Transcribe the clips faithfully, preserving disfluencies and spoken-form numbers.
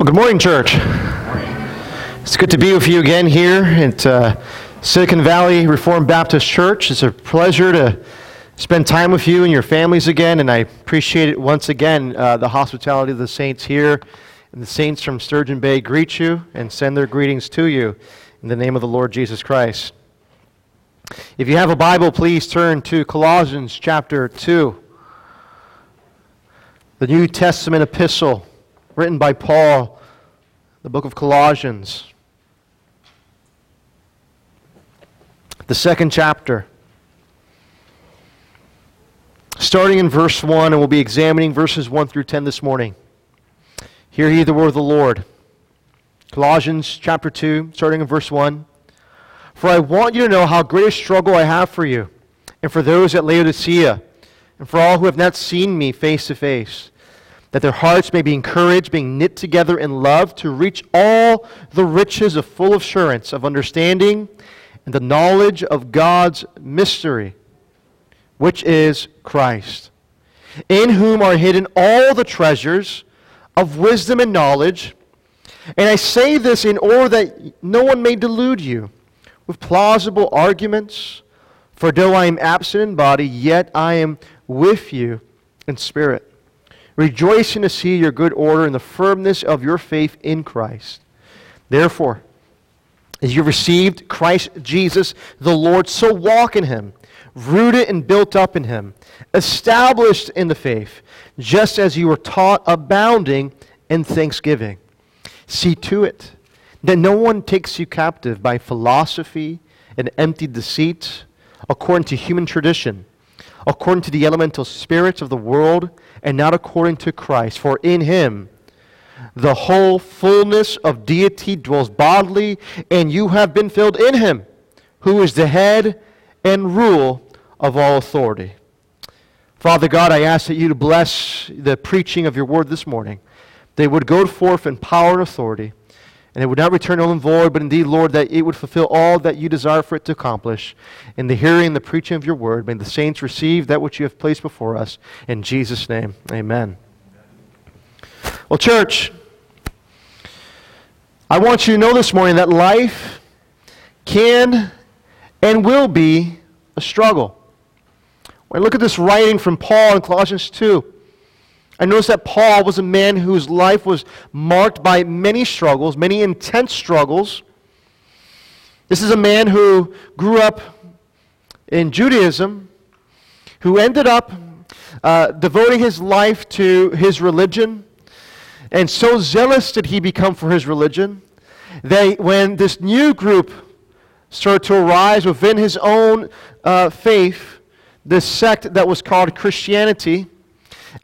Well, good morning, church. It's good to be with you again here at uh, Silicon Valley Reformed Baptist Church. It's a pleasure to spend time with you and your families again, and I appreciate it once again. Uh, the hospitality of the saints here, and the saints from Sturgeon Bay greet you and send their greetings to you in the name of the Lord Jesus Christ. If you have a Bible, please turn to Colossians chapter two, the New Testament epistle written by Paul, the book of Colossians, the second chapter, starting in verse one, and we'll be examining verses one through ten this morning. Hear ye the word of the Lord. Colossians chapter two, starting in verse one. For I want you to know how great a struggle I have for you, and for those at Laodicea, and for all who have not seen me face to face, that their hearts may be encouraged, being knit together in love, to reach all the riches of full assurance of understanding and the knowledge of God's mystery, which is Christ, in whom are hidden all the treasures of wisdom and knowledge. And I say this in order that no one may delude you with plausible arguments. For though I am absent in body, yet I am with you in spirit, rejoicing to see your good order and the firmness of your faith in Christ. Therefore, as you received Christ Jesus the Lord, so walk in him, rooted and built up in him, established in the faith, just as you were taught, abounding in thanksgiving. See to it that no one takes you captive by philosophy and empty deceit, according to human tradition, according to the elemental spirits of the world, and not according to Christ. For in him the whole fullness of deity dwells bodily, and you have been filled in him, who is the head and rule of all authority. Father God, I ask that you to bless the preaching of your word this morning. They would go forth in power and authority, and it would not return null and void, but indeed, Lord, that it would fulfill all that you desire for it to accomplish. In the hearing and the preaching of your word, may the saints receive that which you have placed before us. In Jesus' name, amen. Well, church, I want you to know this morning that life can and will be a struggle. When I look at this writing from Paul in Colossians two, I notice that Paul was a man whose life was marked by many struggles, many intense struggles. This is a man who grew up in Judaism, who ended up uh, devoting his life to his religion, and so zealous did he become for his religion, that when this new group started to arise within his own uh, faith, this sect that was called Christianity,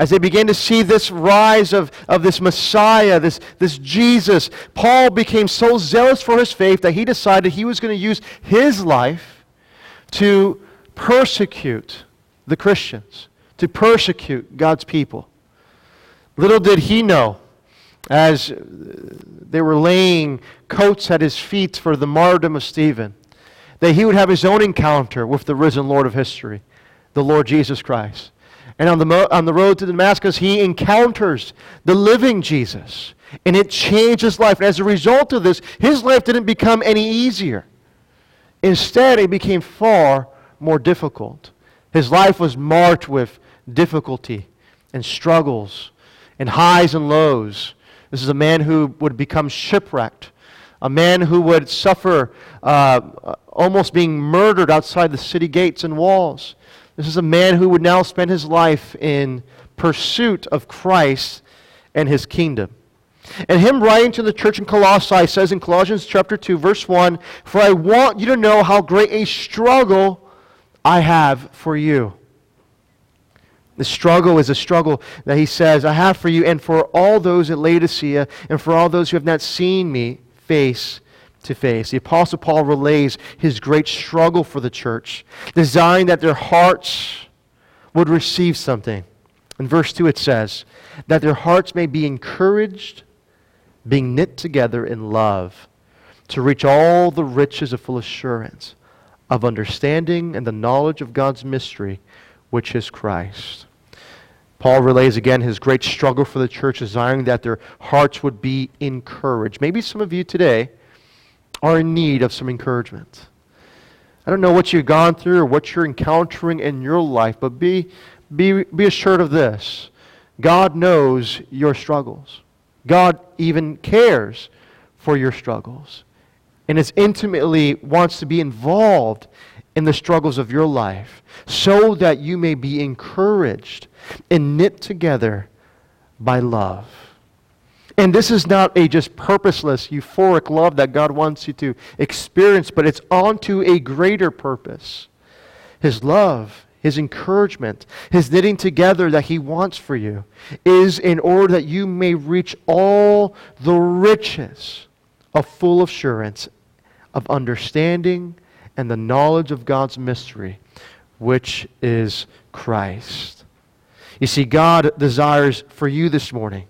as they began to see this rise of, of this Messiah, this, this Jesus, Paul became so zealous for his faith that he decided he was going to use his life to persecute the Christians, to persecute God's people. Little did he know, as they were laying coats at his feet for the martyrdom of Stephen, that he would have his own encounter with the risen Lord of history, the Lord Jesus Christ. And on the mo- on the road to Damascus, he encounters the living Jesus, and it changed his life. And as a result of this, his life didn't become any easier. Instead, it became far more difficult. His life was marked with difficulty and struggles and highs and lows. This is a man who would become shipwrecked, a man who would suffer uh, almost being murdered outside the city gates and walls. This is a man who would now spend his life in pursuit of Christ and his kingdom. And him writing to the church in Colossae says in Colossians chapter two, verse one, for I want you to know how great a struggle I have for you. The struggle is a struggle that he says, I have for you and for all those at Laodicea and for all those who have not seen me face to face. The Apostle Paul relays his great struggle for the church, desiring that their hearts would receive something. In verse two it says, that their hearts may be encouraged, being knit together in love, to reach all the riches of full assurance, of understanding and the knowledge of God's mystery, which is Christ. Paul relays again his great struggle for the church, desiring that their hearts would be encouraged. Maybe some of you today are in need of some encouragement. I don't know what you've gone through or what you're encountering in your life, but be, be, be assured of this. God knows your struggles. God even cares for your struggles, and is intimately wants to be involved in the struggles of your life, so that you may be encouraged and knit together by love. And this is not a just purposeless, euphoric love that God wants you to experience, but it's onto a greater purpose. His love, His encouragement, His knitting together that He wants for you is in order that you may reach all the riches of full assurance, of understanding, and the knowledge of God's mystery, which is Christ. You see, God desires for you this morning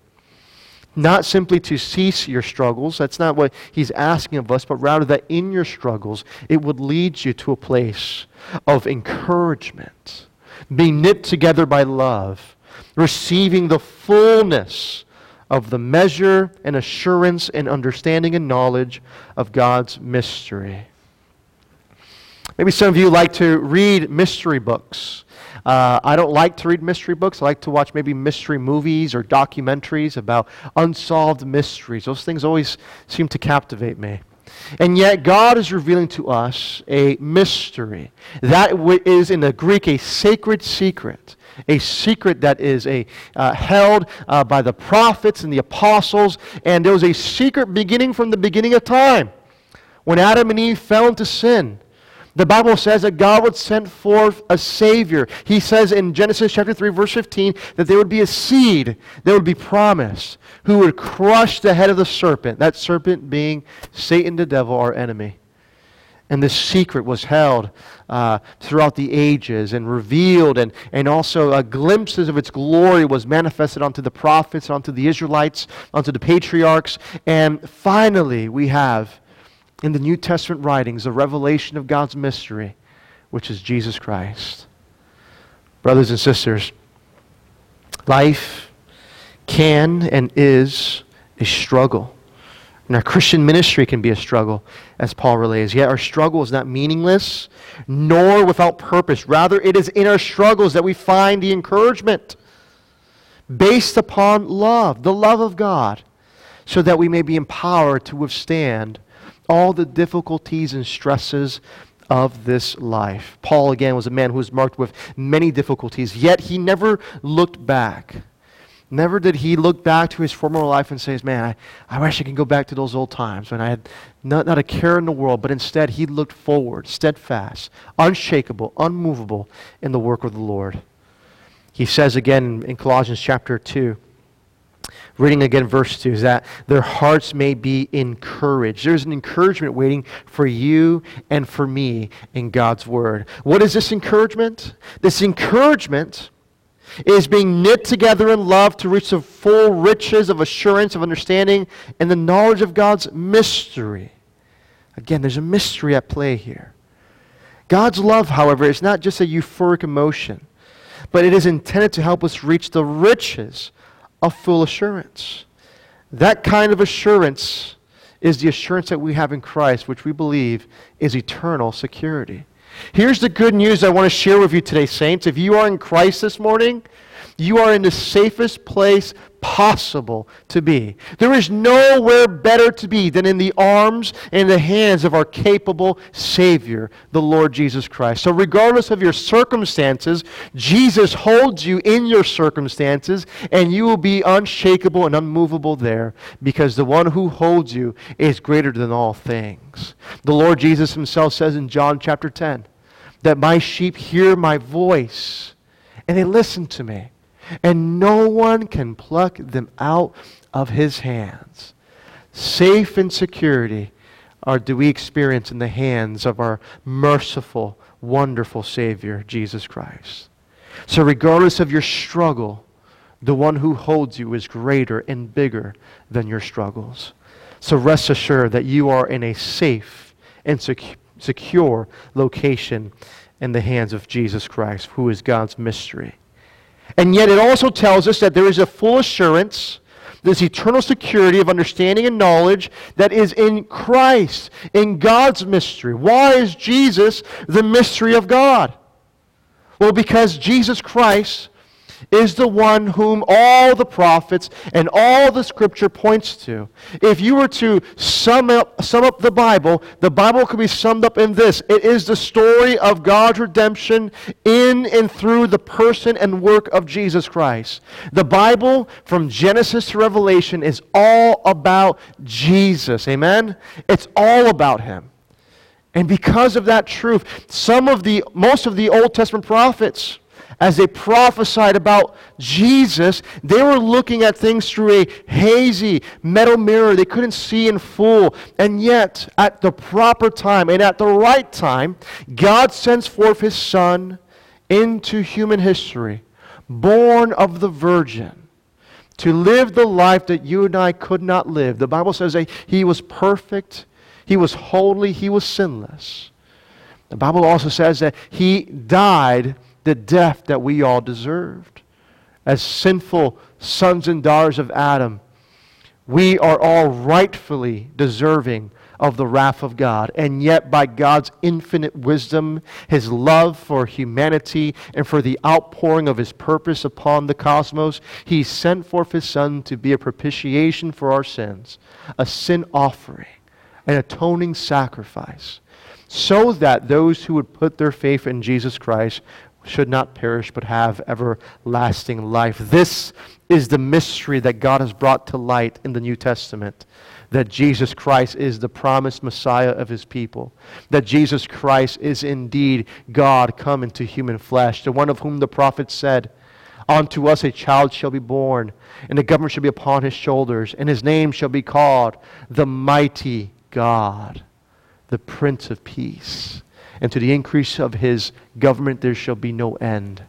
not simply to cease your struggles, that's not what He's asking of us, but rather that in your struggles, it would lead you to a place of encouragement, being knit together by love, receiving the fullness of the measure and assurance and understanding and knowledge of God's mystery. Maybe some of you like to read mystery books. Uh, I don't like to read mystery books. I like to watch maybe mystery movies or documentaries about unsolved mysteries. Those things always seem to captivate me. And yet God is revealing to us a mystery. That is in the Greek a sacred secret. A secret that is a uh, held uh, by the prophets and the apostles. And there was a secret beginning from the beginning of time. When Adam and Eve fell into sin, the Bible says that God would send forth a Savior. He says in Genesis chapter three, verse fifteen, that there would be a seed that would be promised who would crush the head of the serpent, that serpent being Satan the devil, our enemy. And this secret was held uh, throughout the ages and revealed, and, and also uh, glimpses of its glory was manifested onto the prophets, onto the Israelites, onto the patriarchs. And finally, we have in the New Testament writings, the revelation of God's mystery, which is Jesus Christ. Brothers and sisters, life can and is a struggle. And our Christian ministry can be a struggle, as Paul relays. Yet our struggle is not meaningless, nor without purpose. Rather, it is in our struggles that we find the encouragement based upon love, the love of God, so that we may be empowered to withstand all the difficulties and stresses of this life. Paul, again, was a man who was marked with many difficulties, yet he never looked back. Never did he look back to his former life and say, man, I, I wish I could go back to those old times when I had not, not a care in the world, but instead he looked forward, steadfast, unshakable, unmovable in the work of the Lord. He says again in Colossians chapter two, reading again verse two, is that their hearts may be encouraged. There's an encouragement waiting for you and for me in God's Word. What is this encouragement? This encouragement is being knit together in love to reach the full riches of assurance, of understanding, and the knowledge of God's mystery. Again, there's a mystery at play here. God's love, however, is not just a euphoric emotion, but it is intended to help us reach the riches of full assurance. That kind of assurance is the assurance that we have in Christ, which we believe is eternal security. Here's the good news I want to share with you today, saints. If you are in Christ this morning, you are in the safest place possible to be. There is nowhere better to be than in the arms and the hands of our capable Savior, the Lord Jesus Christ. So regardless of your circumstances, Jesus holds you in your circumstances, and you will be unshakable and unmovable there, because the one who holds you is greater than all things. The Lord Jesus Himself says in John chapter ten, that my sheep hear my voice, and they listen to me, and no one can pluck them out of His hands. Safe and security are, do we experience in the hands of our merciful, wonderful Savior, Jesus Christ. So regardless of your struggle, the one who holds you is greater and bigger than your struggles. So rest assured that you are in a safe and sec- secure location in the hands of Jesus Christ, who is God's mystery. And yet it also tells us that there is a full assurance, this eternal security of understanding and knowledge that is in Christ, in God's mystery. Why is Jesus the mystery of God? Well, because Jesus Christ is the one whom all the prophets and all the Scripture points to. If you were to sum up, sum up the Bible, the Bible could be summed up in this. It is the story of God's redemption in and through the person and work of Jesus Christ. The Bible, from Genesis to Revelation, is all about Jesus. Amen? It's all about Him. And because of that truth, some of the, most of the Old Testament prophets, as they prophesied about Jesus, they were looking at things through a hazy metal mirror. They couldn't see in full. And yet, at the proper time and at the right time, God sends forth His Son into human history, born of the Virgin, to live the life that you and I could not live. The Bible says that He was perfect, He was holy, He was sinless. The Bible also says that He died the death that we all deserved. As sinful sons and daughters of Adam, we are all rightfully deserving of the wrath of God. And yet, by God's infinite wisdom, His love for humanity, and for the outpouring of His purpose upon the cosmos, He sent forth His Son to be a propitiation for our sins, a sin offering, an atoning sacrifice, so that those who would put their faith in Jesus Christ should not perish but have everlasting life. This is the mystery that God has brought to light in the New Testament, that Jesus Christ is the promised Messiah of His people, that Jesus Christ is indeed God come into human flesh, the one of whom the prophet said, "Unto us a child shall be born, and the government shall be upon His shoulders, and His name shall be called the Mighty God, the Prince of Peace. And to the increase of His government there shall be no end."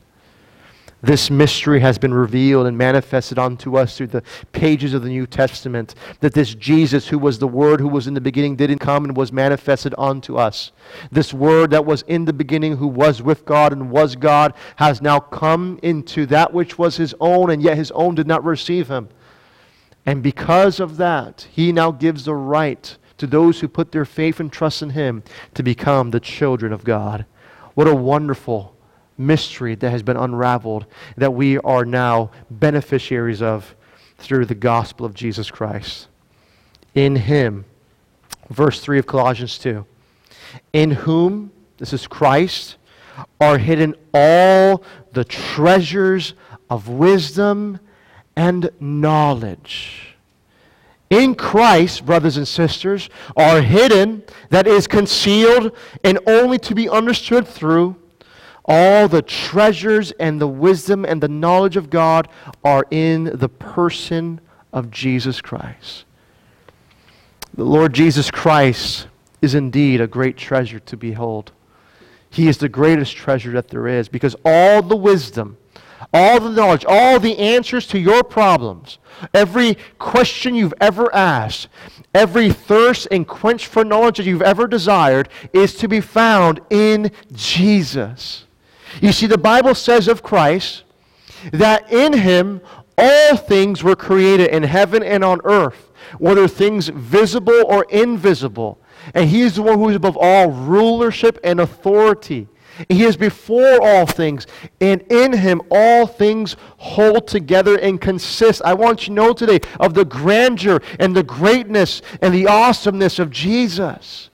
This mystery has been revealed and manifested unto us through the pages of the New Testament, that this Jesus, who was the Word, who was in the beginning, didn't come and was manifested unto us. This Word that was in the beginning, who was with God and was God, has now come into that which was His own, and yet His own did not receive Him. And because of that, He now gives the right to those who put their faith and trust in Him to become the children of God. What a wonderful mystery that has been unraveled, that we are now beneficiaries of through the gospel of Jesus Christ. In Him, verse three of Colossians two, in whom, this is Christ, are hidden all the treasures of wisdom and knowledge. In Christ, brothers and sisters, are hidden, that is concealed and only to be understood through, all the treasures and the wisdom and the knowledge of God are in the person of Jesus Christ. The Lord Jesus Christ is indeed a great treasure to behold. He is the greatest treasure that there is, because all the wisdom, all the knowledge, all the answers to your problems, every question you've ever asked, every thirst and quench for knowledge that you've ever desired is to be found in Jesus. You see, the Bible says of Christ that in Him all things were created in heaven and on earth, whether things visible or invisible. And He is the one who is above all rulership and authority. He is before all things, and in Him all things hold together and consist. I want you to know today of the grandeur and the greatness and the awesomeness of Jesus.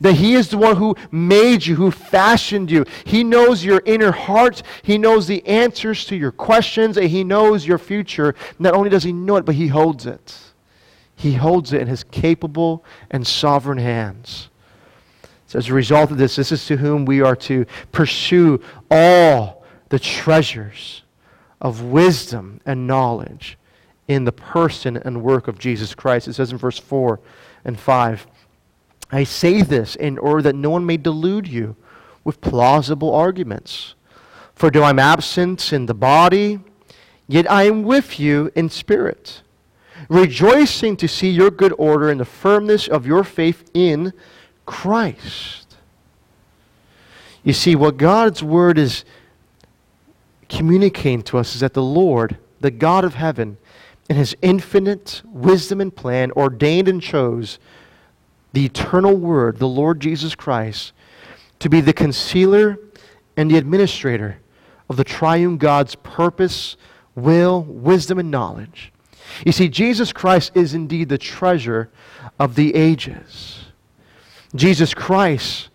That He is the one who made you, who fashioned you. He knows your inner heart. He knows the answers to your questions, and He knows your future. Not only does He know it, but He holds it. He holds it in His capable and sovereign hands. As a result of this, this is to whom we are to pursue all the treasures of wisdom and knowledge in the person and work of Jesus Christ. It says in verse four and five, "I say this in order that no one may delude you with plausible arguments. For though I am absent in the body, yet I am with you in spirit, rejoicing to see your good order and the firmness of your faith in Christ." You see, what God's Word is communicating to us is that the Lord, the God of heaven, in his infinite wisdom and plan, ordained and chose the eternal Word, the Lord Jesus Christ, to be the concealer and the administrator of the triune God's purpose, will, wisdom, and knowledge. You see, Jesus Christ is indeed the treasure of the ages. Jesus Christ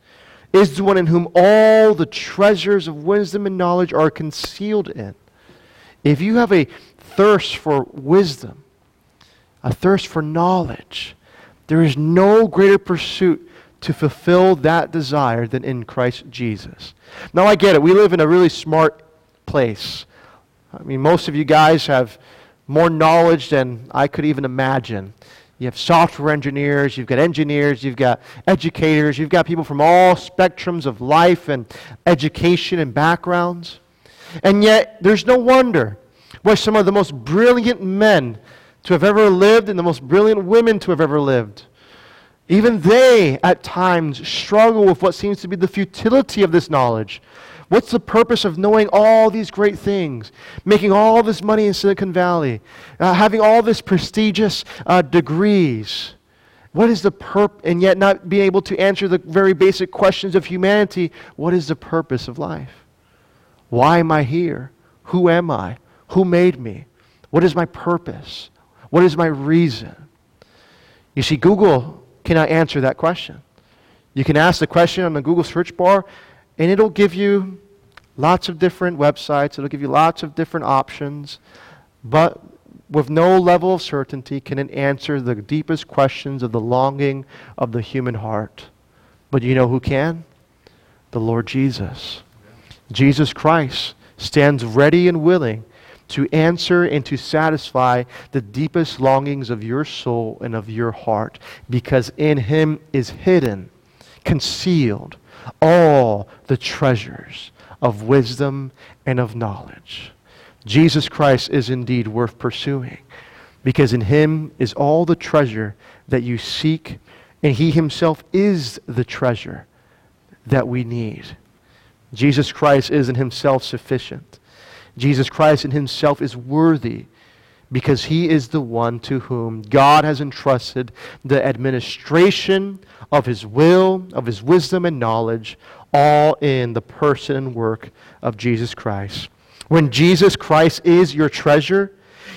is the one in whom all the treasures of wisdom and knowledge are concealed in. If you have a thirst for wisdom, a thirst for knowledge, there is no greater pursuit to fulfill that desire than in Christ Jesus. Now I get it. We live in a really smart place. I mean, most of you guys have more knowledge than I could even imagine. You have software engineers, you've got engineers, you've got educators, you've got people from all spectrums of life and education and backgrounds. And yet, there's no wonder why some of the most brilliant men to have ever lived and the most brilliant women to have ever lived, even they at times struggle with what seems to be the futility of this knowledge. What's the purpose of knowing all these great things, making all this money in Silicon Valley, uh, having all this prestigious uh, degrees? What is the purpose, and yet not being able to answer the very basic questions of humanity? What is the purpose of life? Why am I here? Who am I? Who made me? What is my purpose? What is my reason? You see, Google cannot answer that question. You can ask the question on the Google search bar, and it'll give you lots of different websites. It'll give you lots of different options. But with no level of certainty can it answer the deepest questions of the longing of the human heart. But you know who can? The Lord Jesus. Jesus Christ stands ready and willing to answer and to satisfy the deepest longings of your soul and of your heart. Because in Him is hidden, concealed, all the treasures of wisdom and of knowledge. Jesus Christ is indeed worth pursuing, because in Him is all the treasure that you seek, and He Himself is the treasure that we need. Jesus Christ is in Himself sufficient. Jesus Christ in Himself is worthy, because He is the one to whom God has entrusted the administration of His will, of His wisdom and knowledge, all in the person and work of Jesus Christ. When Jesus Christ is your treasure,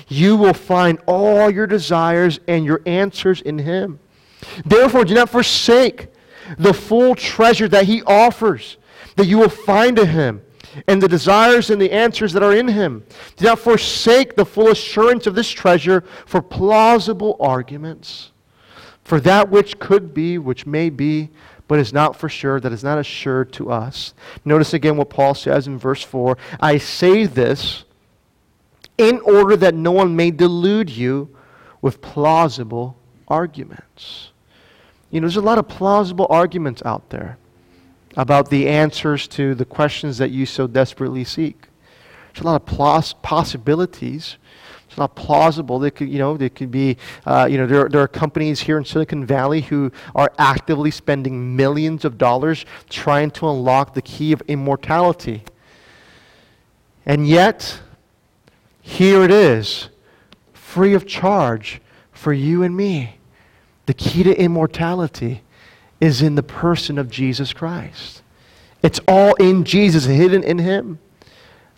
you will find all your desires and your answers in Him. Therefore, do not forsake the full treasure that He offers, that you will find in Him, and the desires and the answers that are in Him. Do not forsake the full assurance of this treasure for plausible arguments, for that which could be, which may be, but is not for sure, that is not assured to us. Notice again what Paul says in verse four. I say this in order that no one may delude you with plausible arguments. You know, there's a lot of plausible arguments out there about the answers to the questions that you so desperately seek. There's a lot of plos- possibilities. It's not plausible. They could, you know, they could be, uh, you know, there, there are companies here in Silicon Valley who are actively spending millions of dollars trying to unlock the key of immortality. And yet, here it is, free of charge for you and me. The key to immortality is in the person of Jesus Christ. It's all in Jesus, hidden in Him.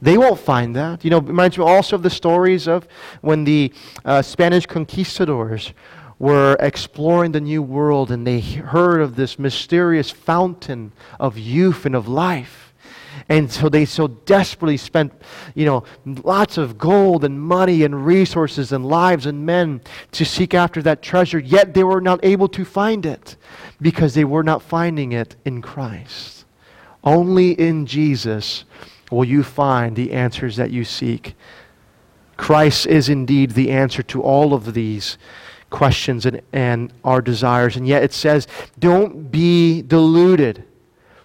They won't find that. You know, it reminds me also of the stories of when the uh, Spanish conquistadors were exploring the New World, and they heard of this mysterious fountain of youth and of life. And so they so desperately spent, you know, lots of gold and money and resources and lives and men to seek after that treasure, yet they were not able to find it because they were not finding it in Christ. Only in Jesus will you find the answers that you seek. Christ is indeed the answer to all of these questions and, and our desires. And yet it says, don't be deluded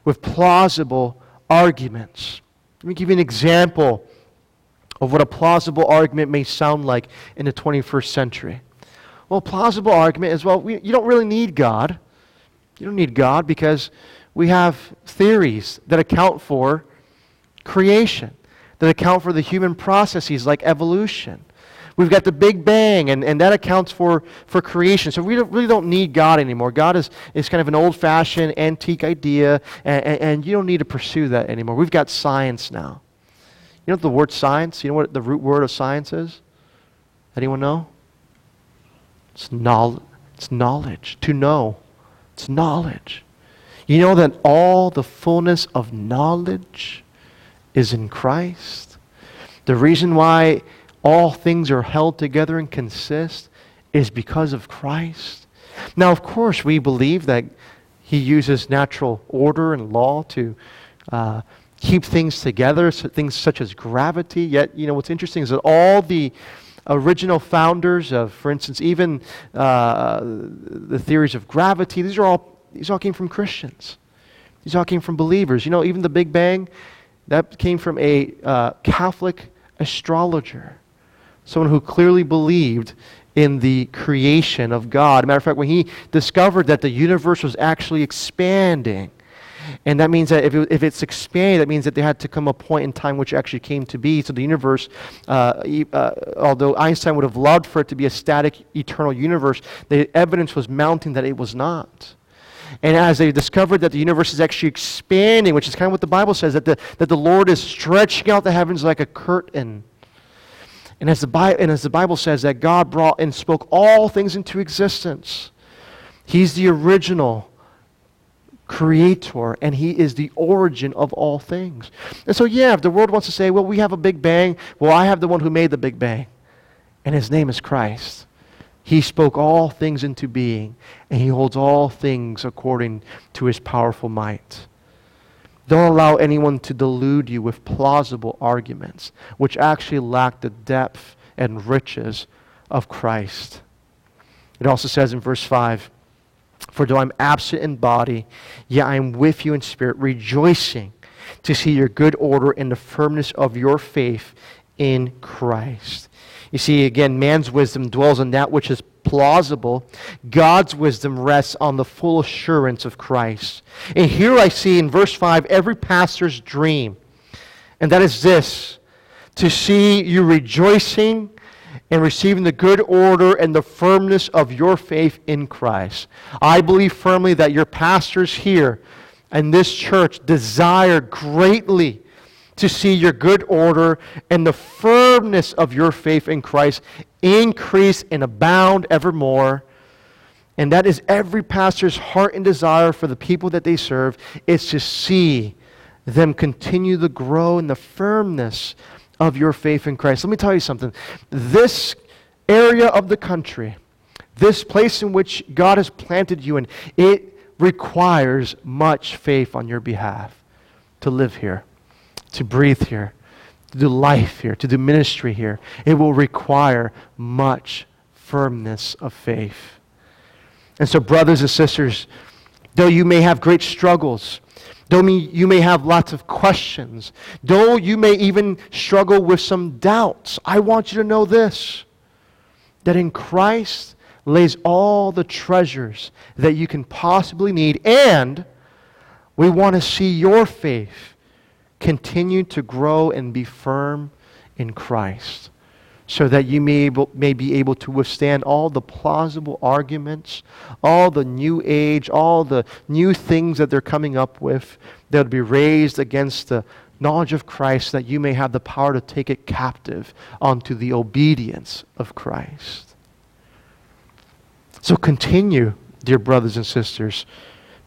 with plausible arguments. Let me give you an example of what a plausible argument may sound like in the twenty-first century. Well, a plausible argument is, well, we, you don't really need God. You don't need God because we have theories that account for creation, that account for the human processes like evolution. We've got the Big Bang, and, and that accounts for, for creation. So we don't, really don't need God anymore. God is, is kind of an old-fashioned, antique idea, and, and you don't need to pursue that anymore. We've got science now. You know the word science? You know what the root word of science is? Anyone know? It's knowledge. It's knowledge. To know. It's knowledge. You know that all the fullness of knowledge is in Christ? The reason why all things are held together and consist is because of Christ. Now, of course, we believe that He uses natural order and law to uh, keep things together, so things such as gravity. Yet, you know, what's interesting is that all the original founders of, for instance, even uh, the theories of gravity, these are all these all came from Christians. These all came from believers. You know, even the Big Bang, that came from a uh, Catholic astrologer. Someone who clearly believed in the creation of God. As a matter of fact, when he discovered that the universe was actually expanding, and that means that if, it, if it's expanding, that means that there had to come a point in time which actually came to be. So the universe, uh, uh, although Einstein would have loved for it to be a static, eternal universe, the evidence was mounting that it was not. And as they discovered that the universe is actually expanding, which is kind of what the Bible says, that the, that the Lord is stretching out the heavens like a curtain. And as, the Bi- and as the Bible says, that God brought and spoke all things into existence. He's the original creator, and He is the origin of all things. And so, yeah, if the world wants to say, well, we have a Big Bang, well, I have the one who made the Big Bang, and His name is Christ. He spoke all things into being, and He holds all things according to His powerful might. Don't allow anyone to delude you with plausible arguments, which actually lack the depth and riches of Christ. It also says in verse five, "For though I'm absent in body, yet I am with you in spirit, rejoicing to see your good order and the firmness of your faith in Christ." You see, again, man's wisdom dwells on that which is plausible. God's wisdom rests on the full assurance of Christ. And here I see in verse five every pastor's dream, and that is this: to see you rejoicing and receiving the good order and the firmness of your faith in Christ. I believe firmly that your pastors here and this church desire greatly to see your good order and the firmness of your faith in Christ increase and abound evermore. And that is every pastor's heart and desire for the people that they serve, is to see them continue to grow in the firmness of your faith in Christ. Let me tell you something. This area of the country, this place in which God has planted you in, it requires much faith on your behalf to live here, to breathe here, to do life here, to do ministry here. It will require much firmness of faith. And so, brothers and sisters, though you may have great struggles, though you may have lots of questions, though you may even struggle with some doubts, I want you to know this, that in Christ lays all the treasures that you can possibly need, and we want to see your faith continue to grow and be firm in Christ, so that you may, able, may be able to withstand all the plausible arguments, all the new age, all the new things that they're coming up with that will be raised against the knowledge of Christ, that you may have the power to take it captive onto the obedience of Christ. So continue, dear brothers and sisters,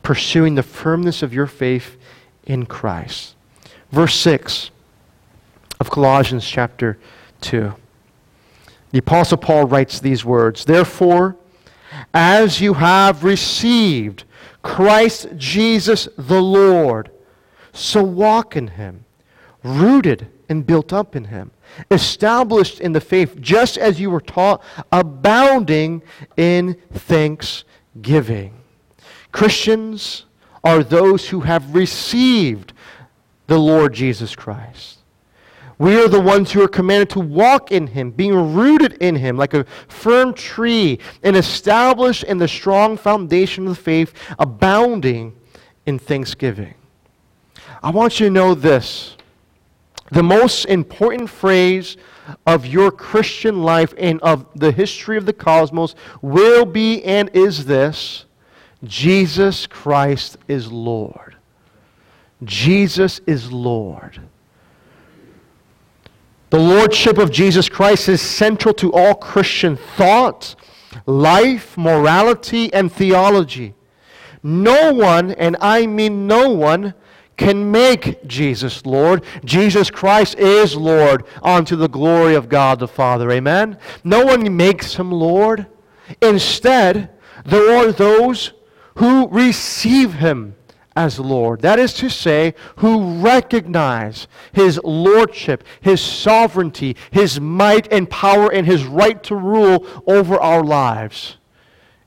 pursuing the firmness of your faith in Christ. Verse six of Colossians chapter two. The Apostle Paul writes these words: "Therefore, as you have received Christ Jesus the Lord, so walk in Him, rooted and built up in Him, established in the faith, just as you were taught, abounding in thanksgiving." Christians are those who have received the Lord Jesus Christ. We are the ones who are commanded to walk in Him, being rooted in Him like a firm tree, and established in the strong foundation of the faith, abounding in thanksgiving. I want you to know this, the most important phrase of your Christian life and of the history of the cosmos will be and is this: Jesus Christ is Lord. Jesus is Lord. The Lordship of Jesus Christ is central to all Christian thought, life, morality, and theology. No one, and I mean no one, can make Jesus Lord. Jesus Christ is Lord unto the glory of God the Father. Amen? No one makes Him Lord. Instead, there are those who receive Him as Lord. That is to say, who recognize His Lordship, His sovereignty, His might and power, and His right to rule over our lives.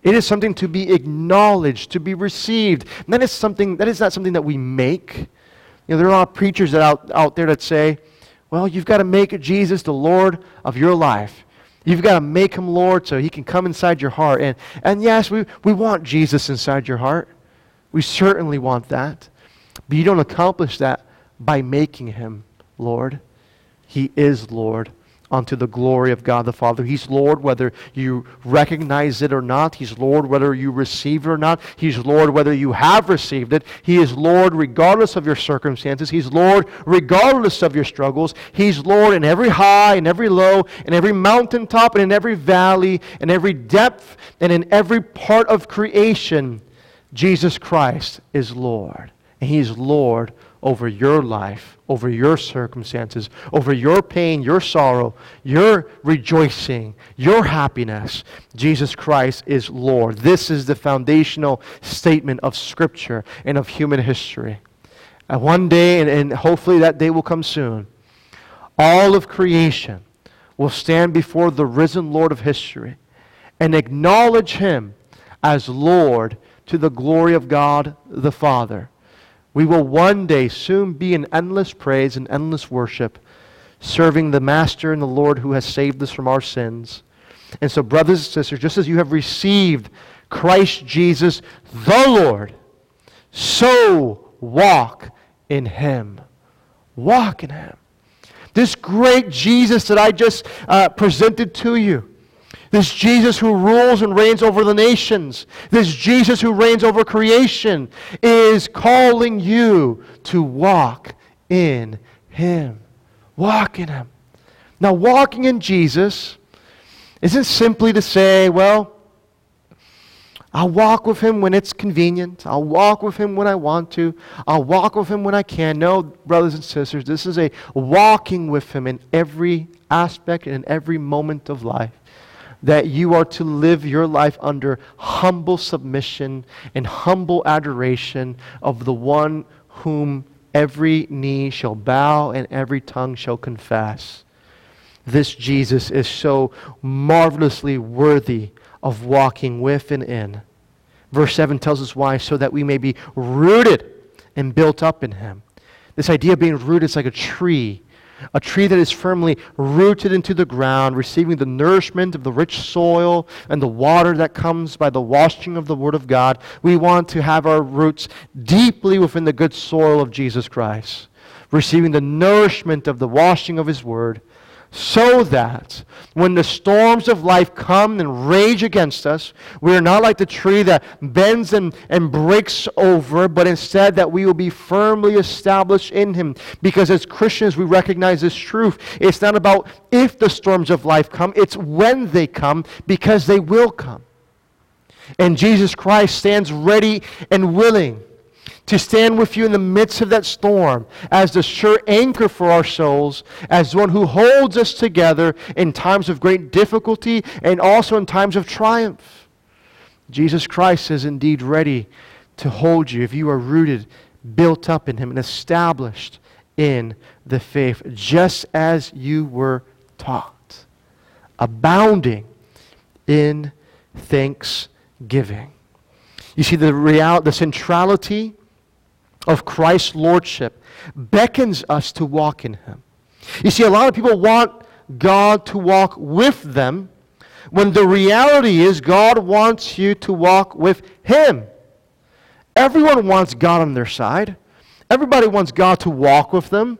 It is something to be acknowledged, to be received. And that is something that is not something that we make. You know, there are a lot of preachers that out, out there that say, well, you've got to make Jesus the Lord of your life. You've got to make Him Lord so He can come inside your heart. And, and yes, we, we want Jesus inside your heart. We certainly want that. But you don't accomplish that by making Him Lord. He is Lord unto the glory of God the Father. He's Lord whether you recognize it or not. He's Lord whether you receive it or not. He's Lord whether you have received it. He is Lord regardless of your circumstances. He's Lord regardless of your struggles. He's Lord in every high, in every low, in every mountaintop, and in every valley, in every depth, and in every part of creation. Jesus Christ is Lord. And He's Lord over your life, over your circumstances, over your pain, your sorrow, your rejoicing, your happiness. Jesus Christ is Lord. This is the foundational statement of Scripture and of human history. And one day, and, and hopefully that day will come soon, all of creation will stand before the risen Lord of history and acknowledge Him as Lord to the glory of God the Father. We will one day soon be in endless praise and endless worship, serving the Master and the Lord who has saved us from our sins. And so, brothers and sisters, just as you have received Christ Jesus the Lord, so walk in Him. Walk in Him. This great Jesus that I just uh, presented to you, this Jesus who rules and reigns over the nations, this Jesus who reigns over creation, is calling you to walk in Him. Walk in Him. Now, walking in Jesus isn't simply to say, well, I'll walk with Him when it's convenient. I'll walk with Him when I want to. I'll walk with Him when I can. No, brothers and sisters, this is a walking with Him in every aspect and in every moment of life, that you are to live your life under humble submission and humble adoration of the one whom every knee shall bow and every tongue shall confess. This Jesus is so marvelously worthy of walking with and in. Verse seven tells us why: so that we may be rooted and built up in Him. This idea of being rooted is like a tree. A tree that is firmly rooted into the ground, receiving the nourishment of the rich soil and the water that comes by the washing of the Word of God. We want to have our roots deeply within the good soil of Jesus Christ, receiving the nourishment of the washing of His Word, so that when the storms of life come and rage against us, we are not like the tree that bends and, and breaks over, but instead that we will be firmly established in Him. Because as Christians, we recognize this truth. It's not about if the storms of life come, it's when they come, because they will come. And Jesus Christ stands ready and willing to stand with you in the midst of that storm as the sure anchor for our souls, as one who holds us together in times of great difficulty and also in times of triumph. Jesus Christ is indeed ready to hold you if you are rooted, built up in Him, and established in the faith, just as you were taught, abounding in thanksgiving. You see, the real, the centrality of Christ's Lordship beckons us to walk in Him. You see, a lot of people want God to walk with them, when the reality is God wants you to walk with Him. Everyone wants God on their side. Everybody wants God to walk with them.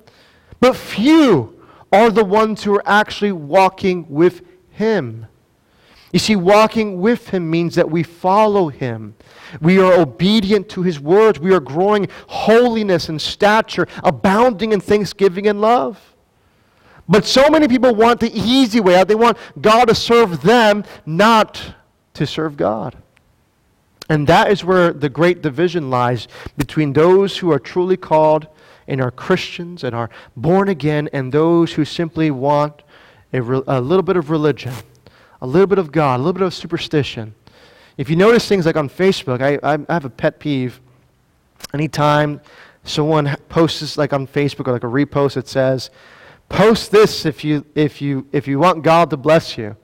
But few are the ones who are actually walking with Him. You see, walking with Him means that we follow Him. We are obedient to His words. We are growing holiness and stature, abounding in thanksgiving and love. But so many people want the easy way out. They want God to serve them, not to serve God. And that is where the great division lies between those who are truly called and are Christians and are born again and those who simply want a, re- a little bit of religion, a little bit of God, a little bit of superstition. If you notice things like on Facebook, I, I have a pet peeve. Anytime someone posts like on Facebook or like a repost that says, post this if you if you if you want God to bless you.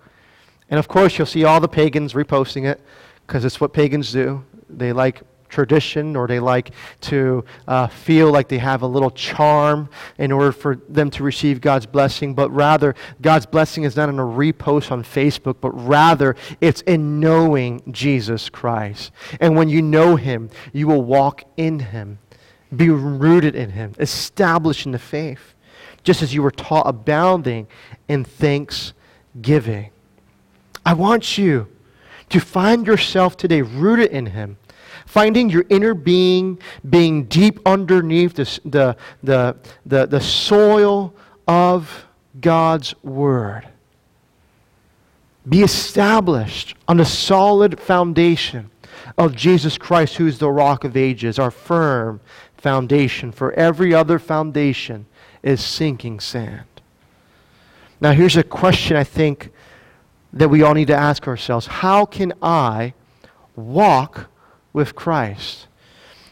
And of course you'll see all the pagans reposting it because it's what pagans do. They like tradition, or they like to uh, feel like they have a little charm in order for them to receive God's blessing. But rather, God's blessing is not in a repost on Facebook, but rather it's in knowing Jesus Christ. And when you know Him, you will walk in Him, be rooted in Him, established in the faith, just as you were taught, abounding in thanksgiving. I want you to find yourself today rooted in Him, finding your inner being, being deep underneath the, the, the, the, the soil of God's Word. Be established on a solid foundation of Jesus Christ, who is the Rock of Ages, our firm foundation, for every other foundation is sinking sand. Now here's a question I think that we all need to ask ourselves. How can I walk with Christ?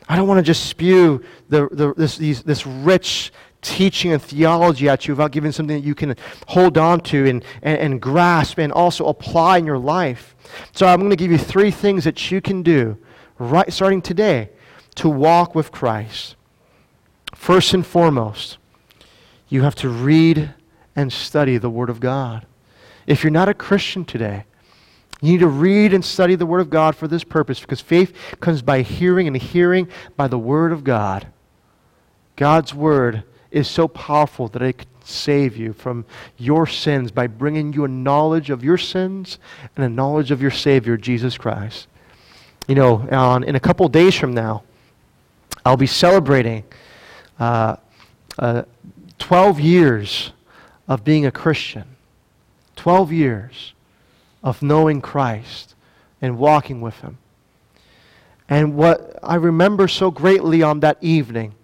I don't want to just spew the, the, this, these, this rich teaching and theology at you without giving something that you can hold on to and, and, and grasp and also apply in your life. So I'm going to give you three things that you can do, right, starting today, to walk with Christ. First and foremost, you have to read and study the Word of God. If you're not a Christian today, you need to read and study the Word of God for this purpose, because faith comes by hearing and hearing by the Word of God. God's Word is so powerful that it can save you from your sins by bringing you a knowledge of your sins and a knowledge of your Savior, Jesus Christ. You know, on, in a couple days from now, I'll be celebrating uh, uh, twelve years of being a Christian. twelve years. Of knowing Christ and walking with Him. And what I remember so greatly on that evening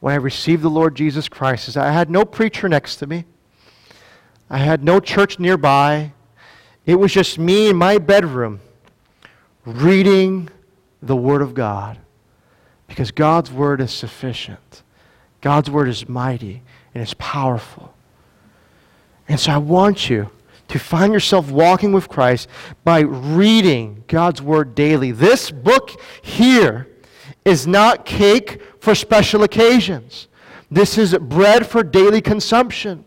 when I received the Lord Jesus Christ is I had no preacher next to me. I had no church nearby. It was just me in my bedroom reading the Word of God, because God's Word is sufficient. God's Word is mighty and it's powerful. And so I want you to find yourself walking with Christ by reading God's Word daily. This book here is not cake for special occasions. This is bread for daily consumption.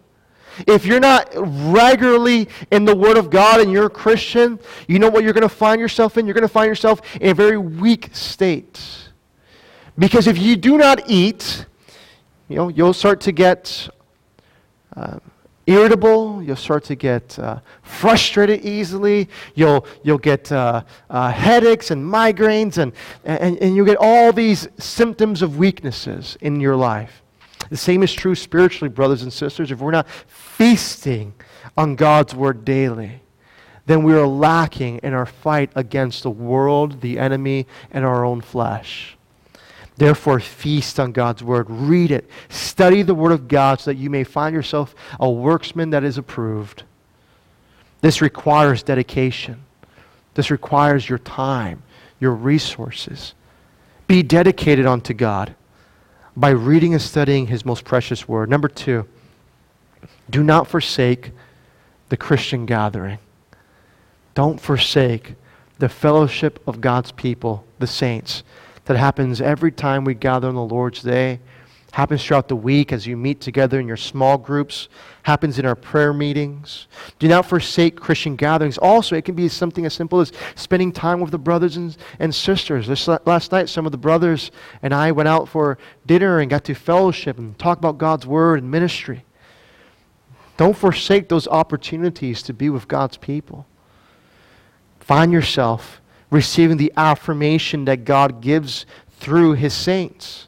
If you're not regularly in the Word of God and you're a Christian, you know what you're going to find yourself in? You're going to find yourself in a very weak state. Because if you do not eat, you know, you'll start to get Uh, irritable, you'll start to get uh, frustrated easily, you'll you'll get uh, uh, headaches and migraines, and, and, and you'll get all these symptoms of weaknesses in your life. The same is true spiritually, brothers and sisters. If we're not feasting on God's Word daily, then we are lacking in our fight against the world, the enemy, and our own flesh. Therefore, feast on God's Word. Read it. Study the Word of God so that you may find yourself a workman that is approved. This requires dedication. This requires your time, your resources. Be dedicated unto God by reading and studying His most precious Word. Number two, do not forsake the Christian gathering. Don't forsake the fellowship of God's people, the saints, that happens every time we gather on the Lord's Day, happens throughout the week as you meet together in your small groups, happens in our prayer meetings. Do not forsake Christian gatherings. Also, it can be something as simple as spending time with the brothers and, and sisters. This, last night, some of the brothers and I went out for dinner and got to fellowship and talk about God's word and ministry. Don't forsake those opportunities to be with God's people. Find yourself receiving the affirmation that God gives through His saints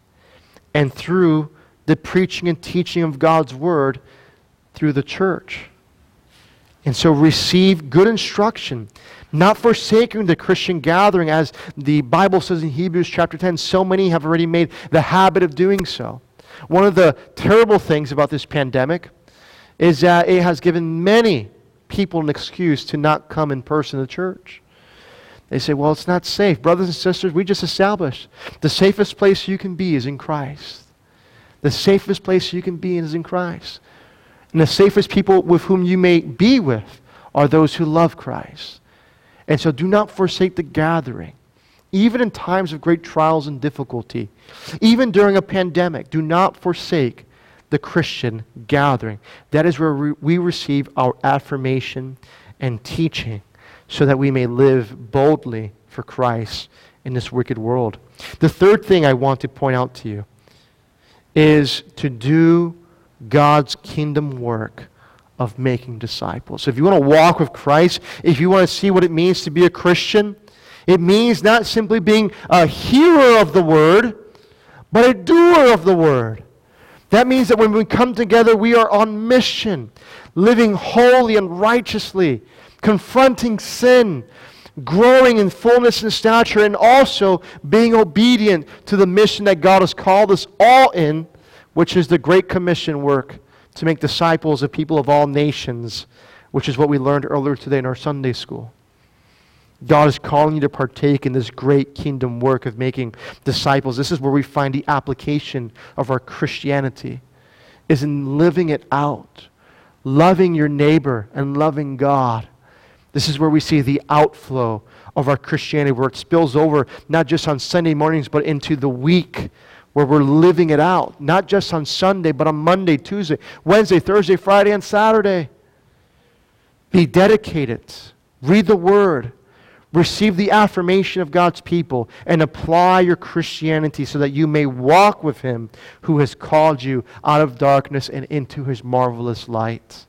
and through the preaching and teaching of God's Word through the church. And so receive good instruction, not forsaking the Christian gathering, as the Bible says in Hebrews chapter ten, so many have already made the habit of doing so. One of the terrible things about this pandemic is that it has given many people an excuse to not come in person to church. They say, well, it's not safe. Brothers and sisters, we just established the safest place you can be is in Christ. The safest place you can be is in Christ. And the safest people with whom you may be with are those who love Christ. And so do not forsake the gathering. Even in times of great trials and difficulty, even during a pandemic, do not forsake the Christian gathering. That is where we receive our affirmation and teaching, so that we may live boldly for Christ in this wicked world. The third thing I want to point out to you is to do God's kingdom work of making disciples. So if you want to walk with Christ, if you want to see what it means to be a Christian, it means not simply being a hearer of the Word, but a doer of the Word. That means that when we come together, we are on mission, living holy and righteously, confronting sin, growing in fullness and stature, and also being obedient to the mission that God has called us all in, which is the Great Commission work to make disciples of people of all nations, which is what we learned earlier today in our Sunday school. God is calling you to partake in this great kingdom work of making disciples. This is where we find the application of our Christianity, is in living it out, loving your neighbor and loving God. This is where we see the outflow of our Christianity, where it spills over not just on Sunday mornings, but into the week, where we're living it out. Not just on Sunday, but on Monday, Tuesday, Wednesday, Thursday, Friday, and Saturday. Be dedicated. Read the Word. Receive the affirmation of God's people, and apply your Christianity so that you may walk with Him who has called you out of darkness and into His marvelous light.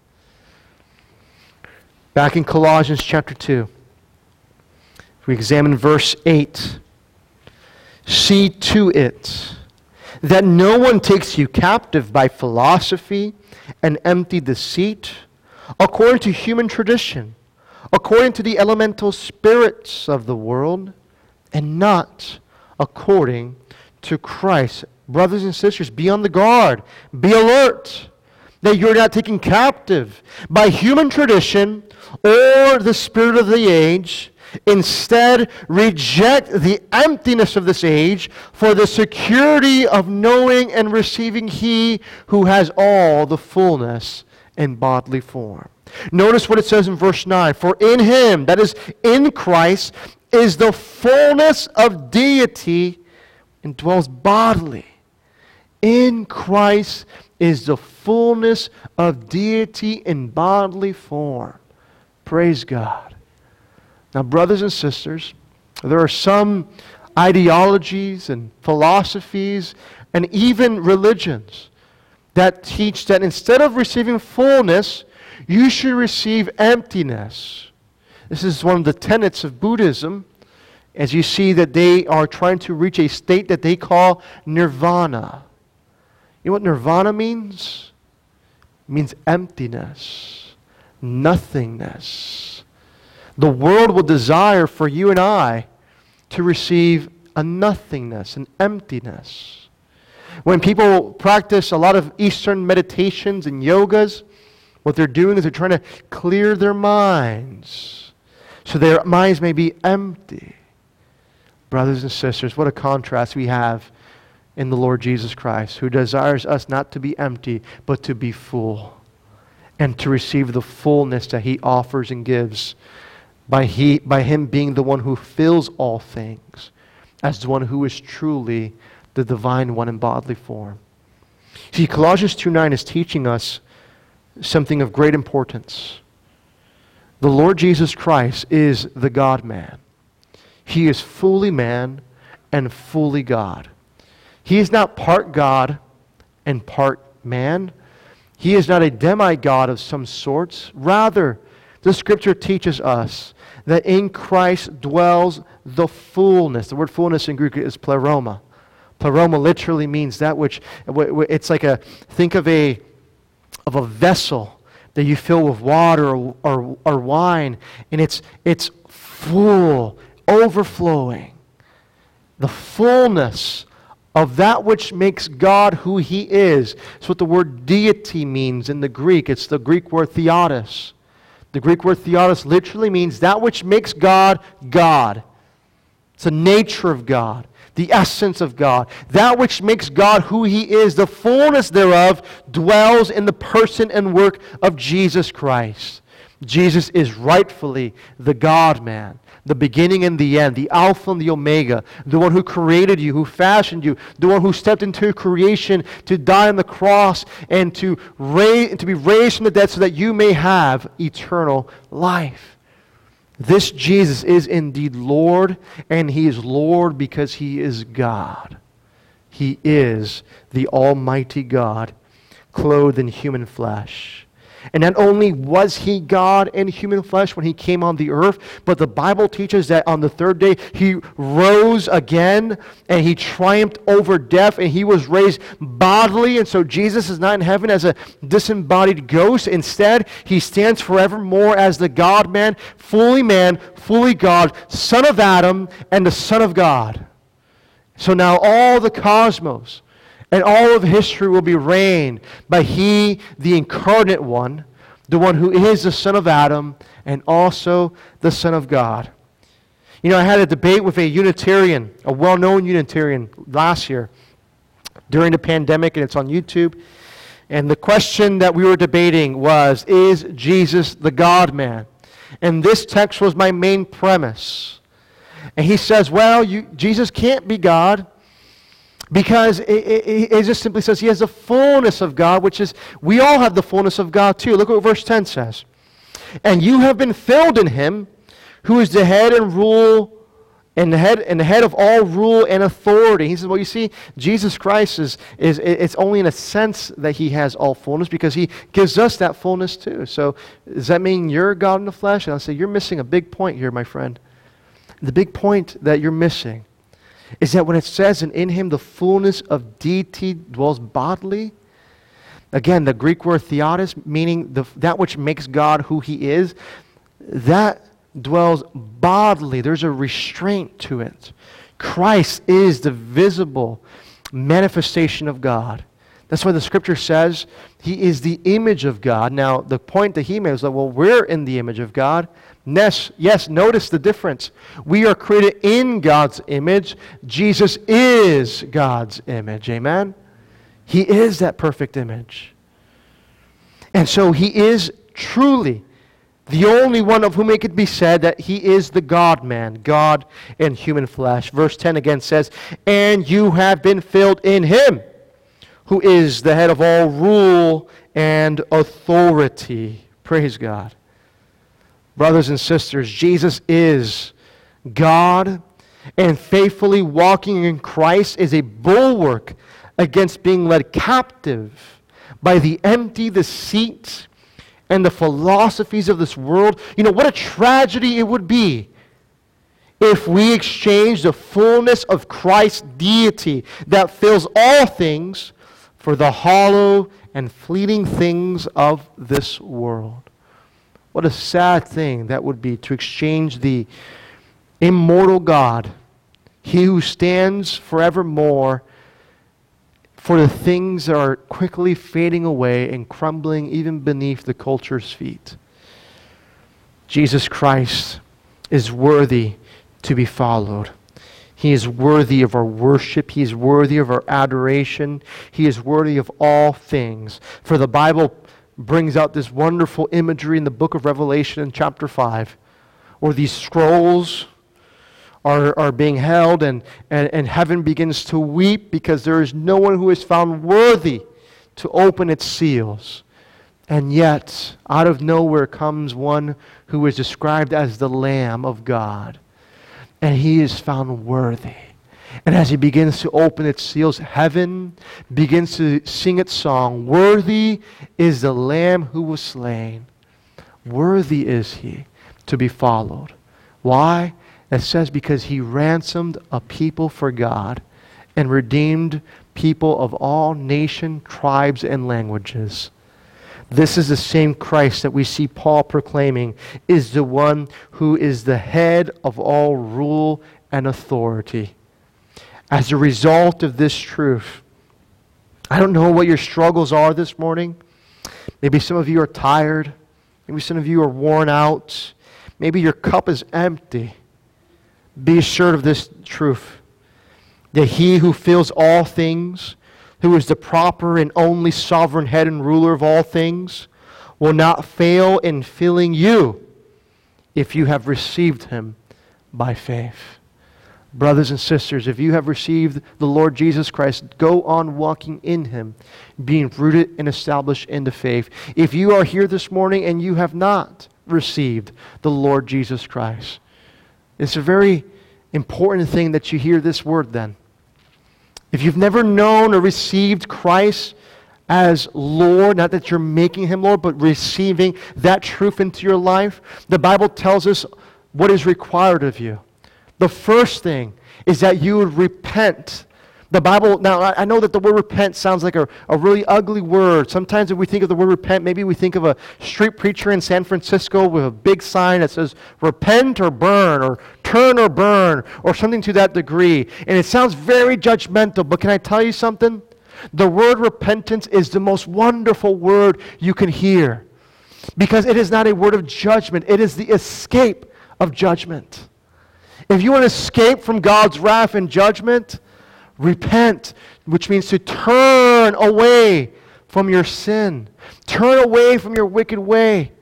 Back in Colossians chapter two, if we examine verse eight, see to it that no one takes you captive by philosophy and empty deceit, according to human tradition, according to the elemental spirits of the world, and not according to Christ. Brothers and sisters, be on the guard, be alert, that you're not taken captive by human tradition or the spirit of the age. Instead, reject the emptiness of this age for the security of knowing and receiving He who has all the fullness in bodily form. Notice what it says in verse nine. For in Him, that is, in Christ, is the fullness of deity and dwells bodily. In Christ is the fullness of deity in bodily form. Praise God. Now, brothers and sisters, there are some ideologies and philosophies and even religions that teach that instead of receiving fullness, you should receive emptiness. This is one of the tenets of Buddhism, as you see that they are trying to reach a state that they call nirvana. You know what nirvana means? It means emptiness, nothingness. The world will desire for you and I to receive a nothingness, an emptiness. When people practice a lot of Eastern meditations and yogas, what they're doing is they're trying to clear their minds, so their minds may be empty. Brothers and sisters, what a contrast we have in the Lord Jesus Christ, who desires us not to be empty, but to be full, and to receive the fullness that He offers and gives by he, by Him being the one who fills all things, as the one who is truly the divine one in bodily form. See, Colossians two nine is teaching us something of great importance. The Lord Jesus Christ is the God-man. He is fully man and fully God. He is not part God and part man. He is not a demigod of some sorts. Rather, the Scripture teaches us that in Christ dwells the fullness. The word fullness in Greek is pleroma. Pleroma literally means that which, it's like a, think of a, of a vessel that you fill with water or, or, or wine, and it's, it's full, overflowing. The fullness of that which makes God who He is. That's what the word deity means in the Greek. It's the Greek word theotis. The Greek word theotis literally means that which makes God, God. It's the nature of God, the essence of God. That which makes God who He is, the fullness thereof, dwells in the person and work of Jesus Christ. Jesus is rightfully the God-man, the beginning and the end, the Alpha and the Omega, the one who created you, who fashioned you, the one who stepped into creation to die on the cross and to, raise, to be raised from the dead so that you may have eternal life. This Jesus is indeed Lord, and He is Lord because He is God. He is the Almighty God, clothed in human flesh. And not only was He God in human flesh when He came on the earth, but the Bible teaches that on the third day He rose again and He triumphed over death and He was raised bodily. And so Jesus is not in heaven as a disembodied ghost. Instead, He stands forevermore as the God-man, fully man, fully God, Son of Adam, and the Son of God. So now all the cosmos and all of history will be reigned by He, the incarnate one, the one who is the Son of Adam and also the Son of God. You know, I had a debate with a Unitarian, a well-known Unitarian, last year during the pandemic, and it's on YouTube. And the question that we were debating was, is Jesus the God-man? And this text was my main premise. And he says, well, you, Jesus can't be God, because it, it, it just simply says He has the fullness of God, which is, we all have the fullness of God too. Look what verse ten says. And you have been filled in Him, who is the head and rule, and the head and the head of all rule and authority. He says, well, you see, Jesus Christ is, is it's only in a sense that He has all fullness, because He gives us that fullness too. So does that mean you're God in the flesh? And I'll say, you're missing a big point here, my friend. The big point that you're missing is that when it says, and in Him the fullness of deity dwells bodily, again, the Greek word theotis, meaning the, that which makes God who He is, that dwells bodily. There's a restraint to it. Christ is the visible manifestation of God. That's why the Scripture says He is the image of God. Now, the point that he made was that, well, we're in the image of God. Yes, yes, notice the difference. We are created in God's image. Jesus is God's image. Amen? He is that perfect image. And so He is truly the only one of whom it could be said that He is the God-man, God in human flesh. Verse ten again says, and you have been filled in Him, who is the head of all rule and authority. Praise God. Brothers and sisters, Jesus is God, and faithfully walking in Christ is a bulwark against being led captive by the empty deceit and the philosophies of this world. You know, what a tragedy it would be if we exchange the fullness of Christ's deity that fills all things for the hollow and fleeting things of this world. What a sad thing that would be, to exchange the immortal God, He who stands forevermore, for the things that are quickly fading away and crumbling even beneath the culture's feet. Jesus Christ is worthy to be followed. He is worthy of our worship. He is worthy of our adoration. He is worthy of all things. For the Bible brings out this wonderful imagery in the book of Revelation in chapter five, where these scrolls are, are being held, and, and, and heaven begins to weep because there is no one who is found worthy to open its seals. And yet, out of nowhere comes one who is described as the Lamb of God. And he is found worthy. And as he begins to open its seals, heaven begins to sing its song. Worthy is the Lamb who was slain. Worthy is he to be followed. Why? It says because he ransomed a people for God and redeemed people of all nations, tribes, and languages. This is the same Christ that we see Paul proclaiming is the one who is the head of all rule and authority. As a result of this truth, I don't know what your struggles are this morning. Maybe some of you are tired. Maybe some of you are worn out. Maybe your cup is empty. Be assured of this truth, that He who fills all things, who is the proper and only sovereign head and ruler of all things, will not fail in filling you if you have received Him by faith. Brothers and sisters, if you have received the Lord Jesus Christ, go on walking in Him, being rooted and established in the faith. If you are here this morning and you have not received the Lord Jesus Christ, it's a very important thing that you hear this word then. If you've never known or received Christ as Lord, not that you're making Him Lord, but receiving that truth into your life, the Bible tells us what is required of you. The first thing is that you would repent. The Bible, now I know that the word repent sounds like a, a really ugly word. Sometimes if we think of the word repent, maybe we think of a street preacher in San Francisco with a big sign that says repent or burn or turn or burn or something to that degree. And it sounds very judgmental, but can I tell you something? The word repentance is the most wonderful word you can hear because it is not a word of judgment. It is the escape of judgment. If you want to escape from God's wrath and judgment, repent, which means to turn away from your sin. Turn away from your wicked way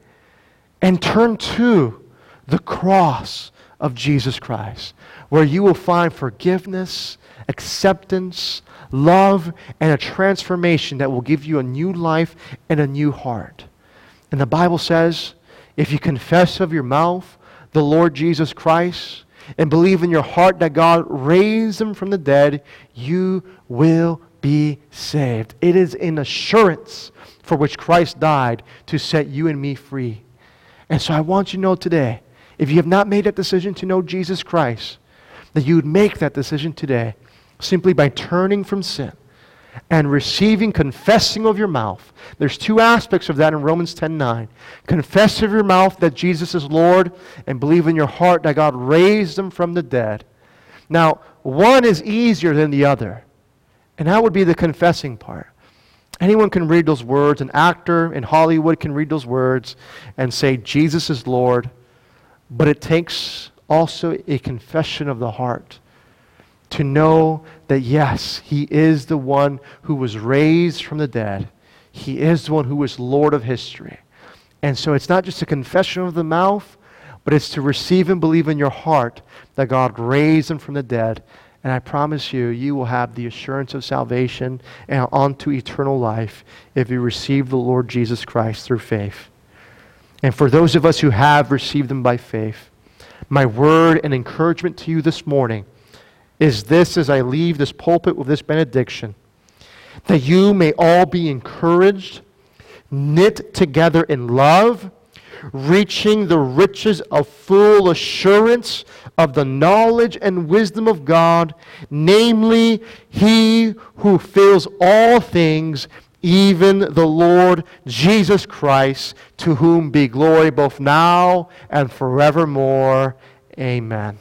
and turn to the cross of Jesus Christ, where you will find forgiveness, acceptance, love, and a transformation that will give you a new life and a new heart. And the Bible says, if you confess of your mouth the Lord Jesus Christ, and believe in your heart that God raised Him from the dead, you will be saved. It is an assurance for which Christ died to set you and me free. And so I want you to know today, if you have not made that decision to know Jesus Christ, that you would make that decision today simply by turning from sin and receiving, confessing of your mouth. There's two aspects of that in Romans ten nine. Confess of your mouth that Jesus is Lord and believe in your heart that God raised Him from the dead. Now, one is easier than the other, and that would be the confessing part. Anyone can read those words. An actor in Hollywood can read those words and say, Jesus is Lord, but it takes also a confession of the heart to know that yes, He is the one who was raised from the dead. He is the one who is Lord of history. And so it's not just a confession of the mouth, but it's to receive and believe in your heart that God raised Him from the dead. And I promise you, you will have the assurance of salvation and onto eternal life if you receive the Lord Jesus Christ through faith. And for those of us who have received Him by faith, my word and encouragement to you this morning is this, as I leave this pulpit with this benediction, that you may all be encouraged, knit together in love, reaching the riches of full assurance of the knowledge and wisdom of God, namely, He who fills all things, even the Lord Jesus Christ, to whom be glory both now and forevermore. Amen.